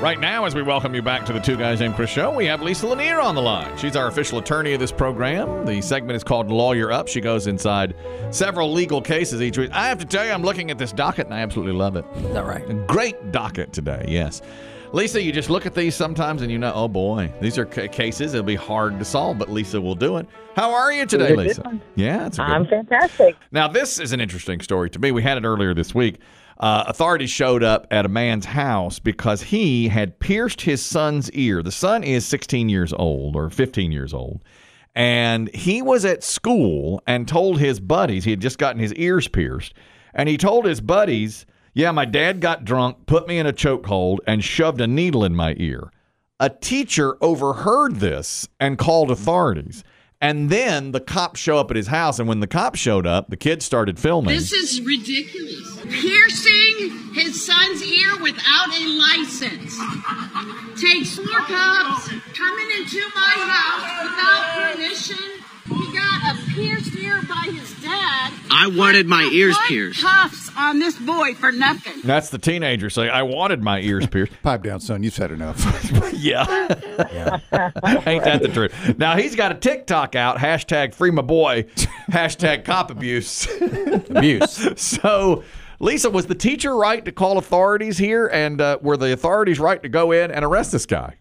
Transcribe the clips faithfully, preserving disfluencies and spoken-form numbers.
Right now, as we welcome you back to the Two Guys Named Chris show, we have Lisa Lanier on the line. She's our official attorney of this program. The segment is called Lawyer Up. She goes inside several legal cases each week. I have to tell you, I'm looking at this docket, and I absolutely love it. Is that right? A great docket today, yes. Lisa, you just look at these sometimes, and you know, oh, boy, these are c- cases. It'll be hard to solve, but Lisa will do it. How are you today, Lisa? Yeah, it's a good I'm one. Fantastic. Now, this is an interesting story to me. We had it earlier this week. Uh, authorities showed up at a man's house because he had pierced his son's ear. The son is sixteen years old or fifteen years old, and he was at school and told his buddies he had just gotten his ears pierced, and he told his buddies, yeah, my dad got drunk, put me in a chokehold, and shoved a needle in my ear. A teacher overheard this and called authorities. And then the cops show up at his house, and when the cops showed up, the kids started filming. This is ridiculous. Piercing his son's ear without a license. Takes four cops, coming into my house without permission. He got a pierced ear by his dad. I wanted my ears pierced. Cuffs on this boy for nothing. That's the teenager saying, I wanted my ears pierced. Pipe down, son. You've said enough. Yeah. Yeah. Ain't that the truth? Now, he's got a TikTok out, hashtag free my boy, hashtag cop abuse. Abuse. So, Lisa, was the teacher right to call authorities here? And uh, were the authorities right to go in and arrest this guy?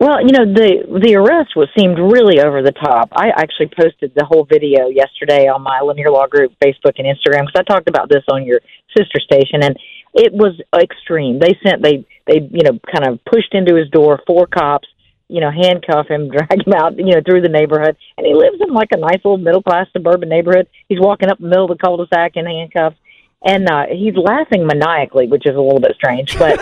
Well, you know, the the arrest was seemed really over the top. I actually posted the whole video yesterday on my Lanier Law Group Facebook and Instagram because I talked about this on your sister station, and it was extreme. They sent they they you know kind of pushed into his door, four cops, you know, handcuff him, drag him out, you know, through the neighborhood, and he lives in like a nice little middle class suburban neighborhood. He's walking up the middle of the cul-de-sac in handcuffs, and uh, he's laughing maniacally, which is a little bit strange, but.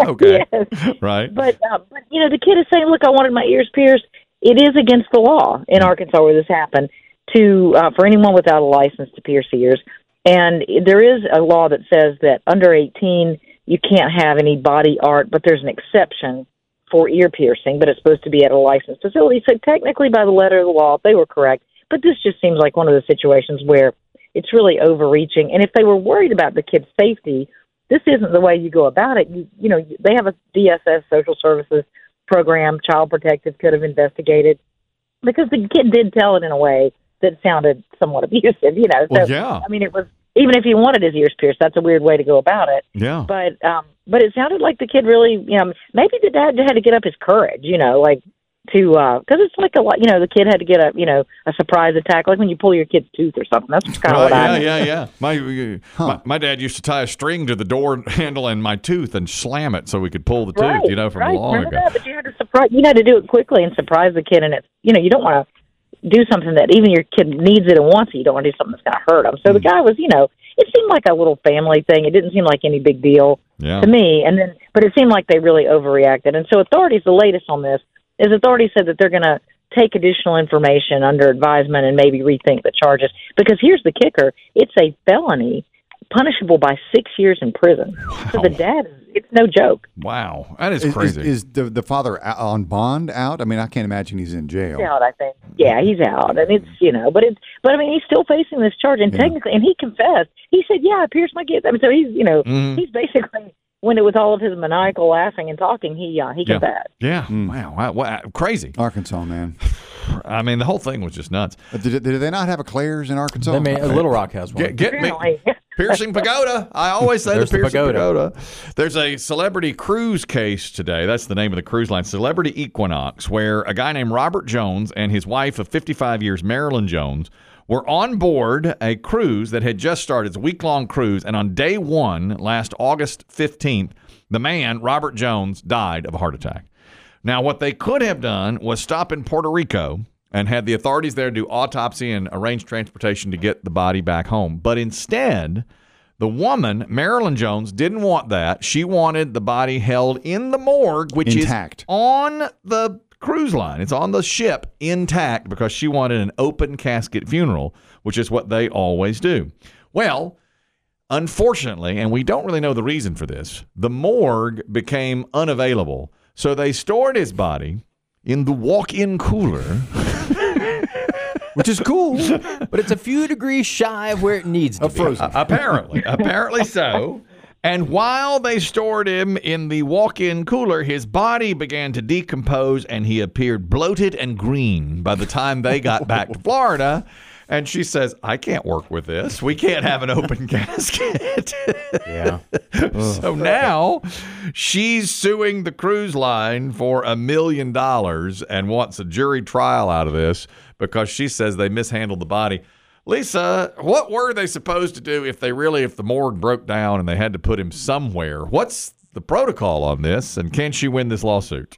Okay. Yes. Right. But, uh, but, you know, the kid is saying, look, I wanted my ears pierced. It is against the law in Arkansas where this happened to uh, for anyone without a license to pierce ears. And there is a law that says that under eighteen, you can't have any body art, but there's an exception for ear piercing, but it's supposed to be at a licensed facility. So technically, by the letter of the law, they were correct. But this just seems like one of the situations where it's really overreaching. And if they were worried about the kid's safety, this isn't the way you go about it. You, you know, they have a D S S, Social Services Program, Child Protective could have investigated because the kid did tell it in a way that sounded somewhat abusive, you know. So, well, yeah. I mean, it was, even if he wanted his ears pierced, that's a weird way to go about it. Yeah. But, um, but it sounded like the kid really, you know, maybe the dad had to get up his courage, you know, like to, because uh, it's like a lot, you know, the kid had to get a, you know, a surprise attack, like when you pull your kid's tooth or something. That's kind of uh, what yeah, I Yeah, yeah, yeah. My, huh. my my dad used to tie a string to the door handle and my tooth and slam it so we could pull the right, tooth, you know, from right. long Remember ago. That? But you had to surprise, you had to do it quickly and surprise the kid, and it's, you know, you don't want to do something that even your kid needs it and wants it. You don't want to do something that's going to hurt them. So mm. the guy was, you know, it seemed like a little family thing. It didn't seem like any big deal yeah. to me, and then but it seemed like they really overreacted. And so authorities, the latest on this, his authorities said that they're going to take additional information under advisement and maybe rethink the charges. Because here's the kicker. It's a felony punishable by six years in prison. Wow. So the dad, it's no joke. Wow. That is crazy. Is, is, is the, the father on bond out? I mean, I can't imagine he's in jail. He's out, I think. Yeah, he's out. And it's, you know, but it's, but I mean, he's still facing this charge. And yeah. technically, and he confessed. He said, yeah, I pierced my kids. I mean, so he's, you know, mm. he's basically... When it was all of his maniacal laughing and talking, he uh, he got that. Yeah. yeah. Wow. Wow. Wow. Crazy. Arkansas, man. I mean, the whole thing was just nuts. Did, did they not have a Claire's in Arkansas? They may, Little Rock has one. Get, get me. Piercing Pagoda. I always say the Piercing the pagoda. pagoda. There's a celebrity cruise case today. That's the name of the cruise line, Celebrity Equinox, where a guy named Robert Jones and his wife of fifty-five years, Marilyn Jones, were on board a cruise that had just started. It's a week-long cruise, and on day one, last August fifteenth, the man, Robert Jones, died of a heart attack. Now, what they could have done was stop in Puerto Rico and had the authorities there do autopsy and arrange transportation to get the body back home. But instead, the woman, Marilyn Jones, didn't want that. She wanted the body held in the morgue, which Intact. is on the cruise line. It's on the ship intact because she wanted an open casket funeral, which is what they always do. Well, unfortunately, and we don't really know the reason for this, the morgue became unavailable. So they stored his body in the walk-in cooler. Which is cool, but it's a few degrees shy of where it needs to be. Frozen. Apparently. Apparently so. And while they stored him in the walk-in cooler, his body began to decompose, and he appeared bloated and green by the time they got back to Florida. And she says, I can't work with this. We can't have an open casket. Yeah. So now she's suing the cruise line for a million dollars and wants a jury trial out of this because she says they mishandled the body. Lisa, what were they supposed to do if they really, if the morgue broke down and they had to put him somewhere? What's the protocol on this, and can she win this lawsuit?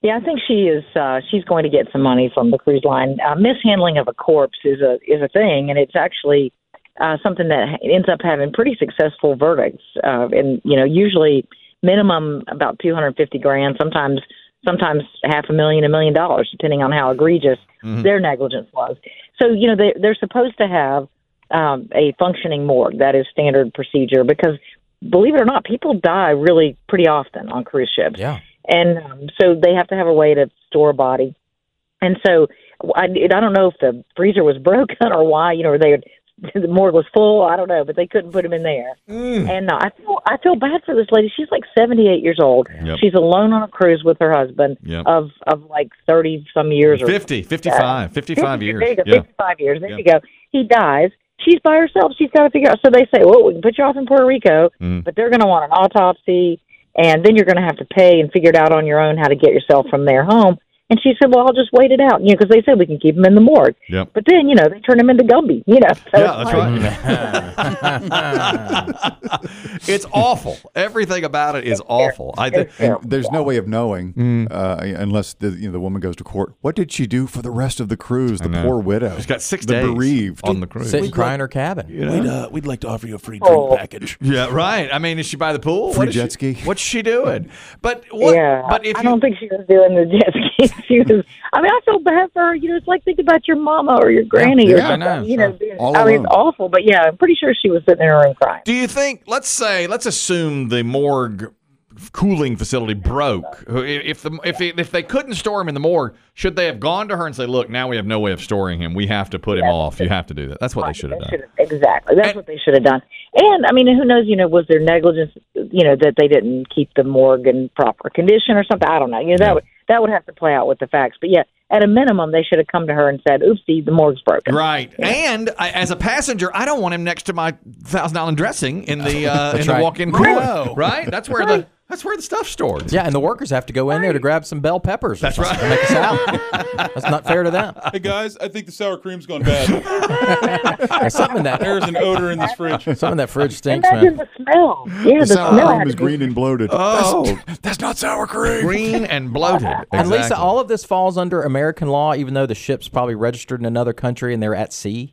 Yeah, I think she is. Uh, she's going to get some money from the cruise line. Uh, mishandling of a corpse is a is a thing, and it's actually uh, something that ends up having pretty successful verdicts. Uh, and you know, usually minimum about two hundred fifty grand. Sometimes, sometimes half a million, a million dollars, depending on how egregious mm-hmm. their negligence was. So, you know, they, they're supposed to have um, a functioning morgue. That is standard procedure because, believe it or not, people die really pretty often on cruise ships. Yeah. And um, so they have to have a way to store a body. And so I, I don't know if the freezer was broken or why, you know, or they, the morgue was full. I don't know, but they couldn't put him in there. Mm. And uh, I feel I feel bad for this lady. She's like seventy-eight years old. Yep. She's alone on a cruise with her husband yep. of, of like thirty-some years. fifty, or fifty, fifty-five, uh, fifty-five years. There you go, yeah. fifty-five years. There yep. you go. He dies. She's by herself. She's got to figure out. So they say, well, we can put you off in Puerto Rico, mm. but they're going to want an autopsy, and then you're going to have to pay and figure it out on your own how to get yourself from there home. And she said, well, I'll just wait it out, you know, because they said we can keep him in the morgue. Yep. But then, you know, they turn him into Gumby, you know. So yeah, that's like, right. It's awful. Everything about it is awful. I th- and there's no way of knowing, mm. uh, unless the, you know, the woman goes to court, what did she do for the rest of the cruise, the poor widow? She's got six the days bereaved on the cruise. Sitting crying in her cabin. You know? We'd, uh, we'd like to offer you a free drink oh. package. Yeah, right. I mean, is she by the pool? Free what jet ski? She, what's she doing? But, what, yeah, but if I you, don't think she was doing the jet ski. She was, I mean, I feel bad for her. You know, it's like thinking about your mama or your granny yeah, or something. I know, you know, being, I mean, it's awful, but yeah, I'm pretty sure she was sitting in her room crying. Do you think, let's say, let's assume the morgue cooling facility broke. If the if it, if they couldn't store him in the morgue, should they have gone to her and say, look, now we have no way of storing him. We have to put him that's off. It. You have to do that. That's what right. they should have done. Exactly. That's and, what they should have done. And, I mean, who knows, you know, was there negligence, you know, that they didn't keep the morgue in proper condition or something? I don't know. You know, that yeah. would... That would have to play out with the facts. But, yeah, at a minimum, they should have come to her and said, oopsie, the morgue's broken. Right. Yeah. And I, as a passenger, I don't want him next to my one thousand dollars dressing in the uh, in right. the walk-in cooler. Right? That's where right. the that's where the stuff's stored. Yeah, and the workers have to go in right. there to grab some bell peppers. That's right. Make a salad. That's not fair to them. Hey, guys, I think the sour cream's gone bad. Something that There's an odor in this fridge. Something in that fridge stinks, Imagine man. the smell. Yeah, the, the sour smell cream is green and bloated. Oh, that's, that's not sour cream. Green and bloated. Exactly. And Lisa, all of this falls under American law, even though the ship's probably registered in another country and they're at sea?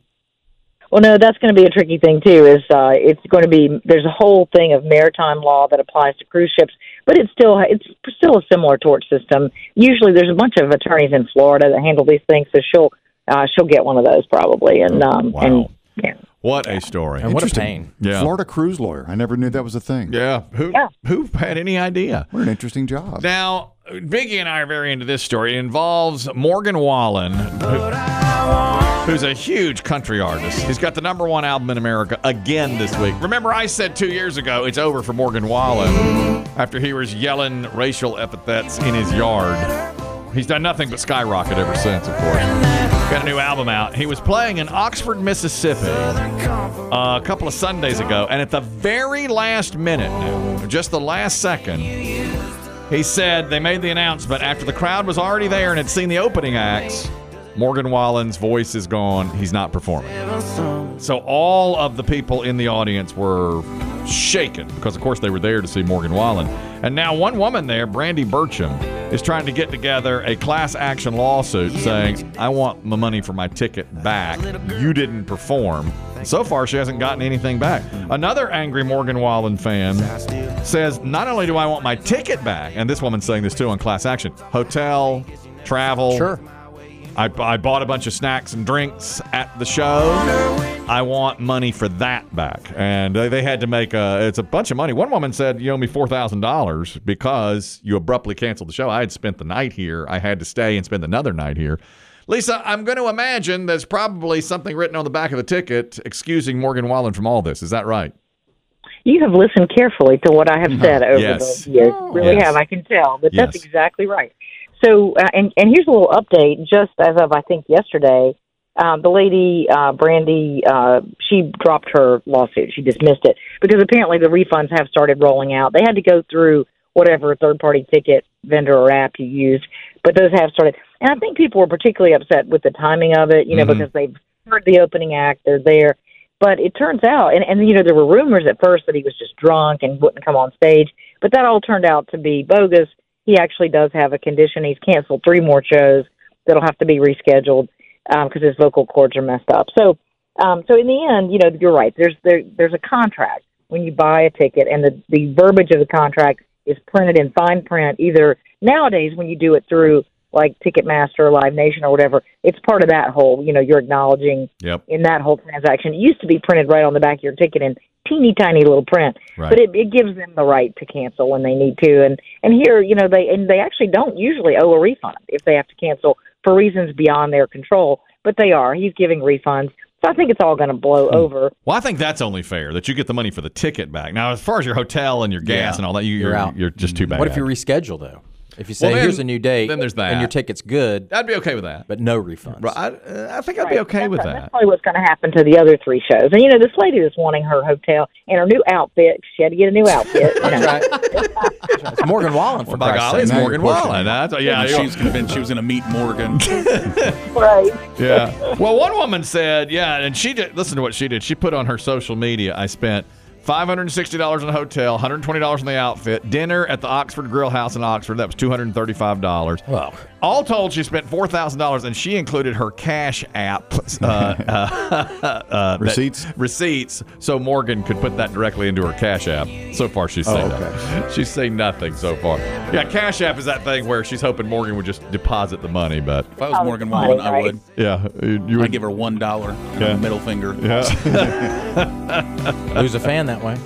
Well, no, that's going to be a tricky thing, too, is uh, it's going to be – there's a whole thing of maritime law that applies to cruise ships, but it's still it's still a similar tort system. Usually there's a bunch of attorneys in Florida that handle these things, so she'll uh, she'll get one of those probably. And um, wow. And, yeah. What a story. And what a pain. Yeah. Florida cruise lawyer. I never knew that was a thing. Yeah. Who yeah. who had any idea? What an interesting job. Now, Biggie and I are very into this story. It involves Morgan Wallen, who, who's a huge country artist. He's got the number one album in America again this week. Remember, I said two years ago, it's over for Morgan Wallen after he was yelling racial epithets in his yard. He's done nothing but skyrocket ever since, of course. Got a new album out. He was playing in Oxford, Mississippi uh, a couple of Sundays ago, and at the very last minute, now, just the last second, he said they made the announcement after the crowd was already there and had seen the opening acts, Morgan Wallen's voice is gone. He's not performing. So all of the people in the audience were shaken because, of course, they were there to see Morgan Wallen. And now one woman there, Brandi Burcham, is trying to get together a class action lawsuit saying, I want my money for my ticket back. You didn't perform. So far, she hasn't gotten anything back. Another angry Morgan Wallen fan says, not only do I want my ticket back, and this woman's saying this too on class action, hotel, travel. Sure. I, I bought a bunch of snacks and drinks at the show. I want money for that back. And they, they had to make a, it's a bunch of money. One woman said, you owe me four thousand dollars because you abruptly canceled the show. I had spent the night here. I had to stay and spend another night here. Lisa, I'm going to imagine there's probably something written on the back of the ticket excusing Morgan Wallen from all this. Is that right? You have listened carefully to what I have said over yes. the years. Oh, really yes. have, I can tell. But yes. that's exactly right. So, uh, and, and here's a little update just as of, I think, yesterday. Uh, the lady, uh, Brandi, uh, she dropped her lawsuit. She dismissed it because apparently the refunds have started rolling out. They had to go through whatever third-party ticket vendor or app you used, but those have started. And I think people were particularly upset with the timing of it, you know, mm-hmm. because they've heard the opening act, they're there. But it turns out, and, and, you know, there were rumors at first that he was just drunk and wouldn't come on stage, but that all turned out to be bogus. He actually does have a condition. He's canceled three more shows that'll have to be rescheduled because um, his vocal cords are messed up. So um, so in the end, you know, you're right. There's there, there's a contract when you buy a ticket, and the, the verbiage of the contract is printed in fine print. Either nowadays when you do it through, like, Ticketmaster or Live Nation or whatever, it's part of that whole, you know, you're acknowledging yep. in that whole transaction. It used to be printed right on the back of your ticket in teeny tiny little print, right. but it, it gives them the right to cancel when they need to. And, and here, you know, they and they actually don't usually owe a refund if they have to cancel for reasons beyond their control, but they are. He's giving refunds. So I think it's all going to blow mm. over. Well, I think that's only fair, that you get the money for the ticket back. Now, as far as your hotel and your gas yeah. and all that, you, you're, you're out. You're just too bad. What if you reschedule, though? If you say, well, then, here's a new date, then there's that. And your ticket's good, I'd be okay with that. But no refunds. Right. I, I think I'd right. be okay that's with a, that. That's probably what's going to happen to the other three shows. And, you know, this lady was wanting her hotel and her new outfit. She had to get a new outfit. That's right. It's Morgan Wallen, for well, by golly, it's Morgan Wallen. That's, yeah, she was convinced she was going to meet Morgan. right. Yeah. Well, one woman said, yeah, and she did, listen to what she did. She put on her social media, I spent five hundred sixty dollars in a hotel, one hundred twenty dollars in the outfit, dinner at the Oxford Grill House in Oxford. That was two hundred thirty-five dollars. Wow. All told, she spent four thousand dollars, and she included her cash app uh, uh, uh, receipts. That, receipts, so Morgan could put that directly into her cash app. So far, she's saying oh, okay. nothing. She's saying nothing so far. Yeah, cash app is that thing where she's hoping Morgan would just deposit the money. But if I was Morgan Wallen, I would. Yeah, you would I'd give her one dollar yeah. middle finger. Yeah. Lose a fan that way.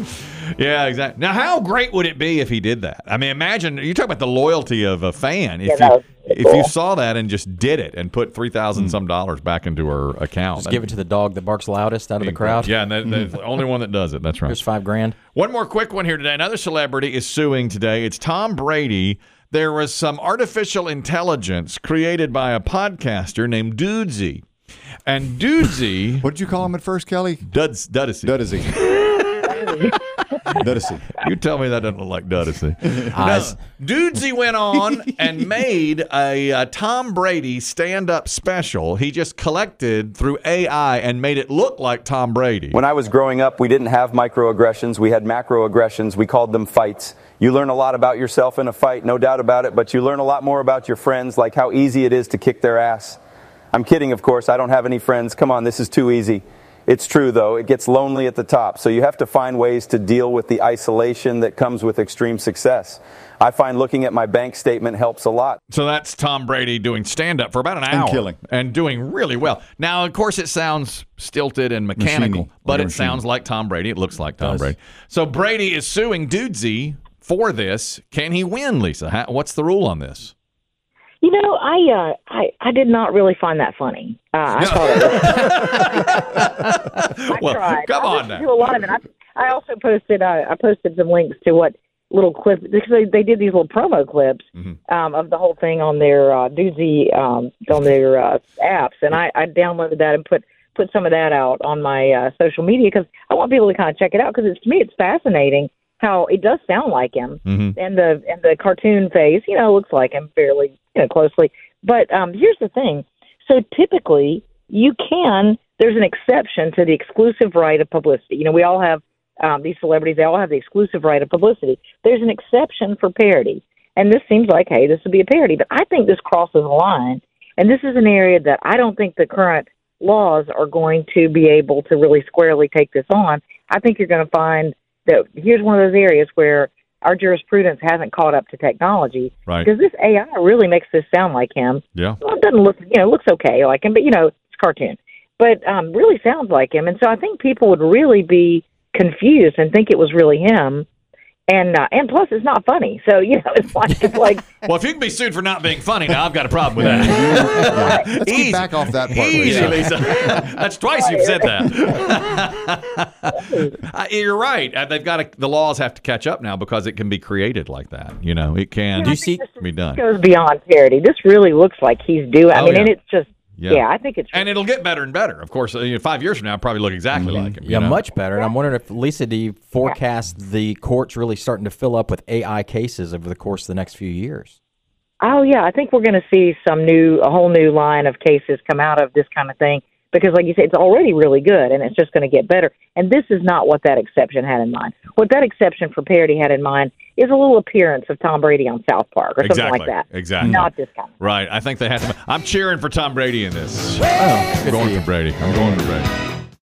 Yeah, exactly. Now, how great would it be if he did that? I mean, imagine, you talk about the loyalty of a fan. If yeah, you if cool. you saw that and just did it and put three thousand mm-hmm. some dollars back into her account, just give it to the dog that barks loudest out of the crowd. Yeah, and that, that's the only one that does it. That's right. Here's five grand. One more quick one here today. Another celebrity is suing today. It's Tom Brady. There was some artificial intelligence created by a podcaster named Dudesy, and Dudesy. What did you call him at first, Kelly? Duds Dudesy. Dudesy. Dudesy. You tell me that doesn't look like Dudesy. No, Dudesy went on and made a uh, Tom Brady stand-up special. He just collected through A I and made it look like Tom Brady. When I was growing up, we didn't have microaggressions. We had macroaggressions. We called them fights. You learn a lot about yourself in a fight, no doubt about it, but you learn a lot more about your friends, like how easy it is to kick their ass. I'm kidding, of course. I don't have any friends. Come on, this is too easy. It's true, though. It gets lonely at the top, so you have to find ways to deal with the isolation that comes with extreme success. I find looking at my bank statement helps a lot. So that's Tom Brady doing stand-up for about an hour. And killing. And doing really well. Now, of course, it sounds stilted and mechanical, Machine-y. but yeah, it machine-y. sounds like Tom Brady. It looks like Tom Brady. So Brady is suing Dudesy for this. Can he win, Lisa? How, what's the rule on this? You know, I, uh, I I did not really find that funny. Uh, I no. thought it was. I well, tried. Come I on now. To a lot of it. I, I also posted uh, I posted some links to what little clips, because they, they did these little promo clips mm-hmm. um, of the whole thing on their uh, Dudesy um, on their uh, apps, and I, I downloaded that and put put some of that out on my uh, social media because I want people to kind of check it out, because it's to me it's fascinating how it does sound like him, mm-hmm. and the and the cartoon face, you know, looks like him fairly, you know, closely. But um, here's the thing: so typically, you can there's an exception to the exclusive right of publicity. You know, we all have um, these celebrities; they all have the exclusive right of publicity. There's an exception for parody, and this seems like, hey, this would be a parody. But I think this crosses a line, and this is an area that I don't think the current laws are going to be able to really squarely take this on. I think you're going to find. So here's one of those areas where our jurisprudence hasn't caught up to technology, right. because this A I really makes this sound like him. Yeah. Well, it doesn't look, you know, it looks okay like him, but, you know, it's cartoon. But um, really sounds like him. And so I think people would really be confused and think it was really him And uh, and plus, it's not funny. So, you know, it's like, it's like. Well, if you can be sued for not being funny, now I've got a problem with that. Let's get easy, back off that part. Easy, Lisa. That's twice you've said that. You're right. They've got to, the laws have to catch up now because it can be created like that. You know, it can yeah, you see, be done. This goes beyond parody. This really looks like he's doing. I oh, mean, yeah. and it's just. Yeah. yeah, I think it's true. And it'll get better and better. Of course, you know, five years from now, I'll probably look exactly mm-hmm. like him. Yeah, know? much better. And I'm wondering if, Lisa, do you forecast yeah. the courts really starting to fill up with A I cases over the course of the next few years? Oh, yeah. I think we're going to see some new, a whole new line of cases come out of this kind of thing. Because, like you said, it's already really good, and it's just going to get better. And this is not what that exception had in mind. What that exception for parody had in mind is a little appearance of Tom Brady on South Park or exactly. something like that. Exactly. Not this kind. Right. I think they have to. I'm cheering for Tom Brady in this. Oh, I'm going for Brady. I'm going for Brady.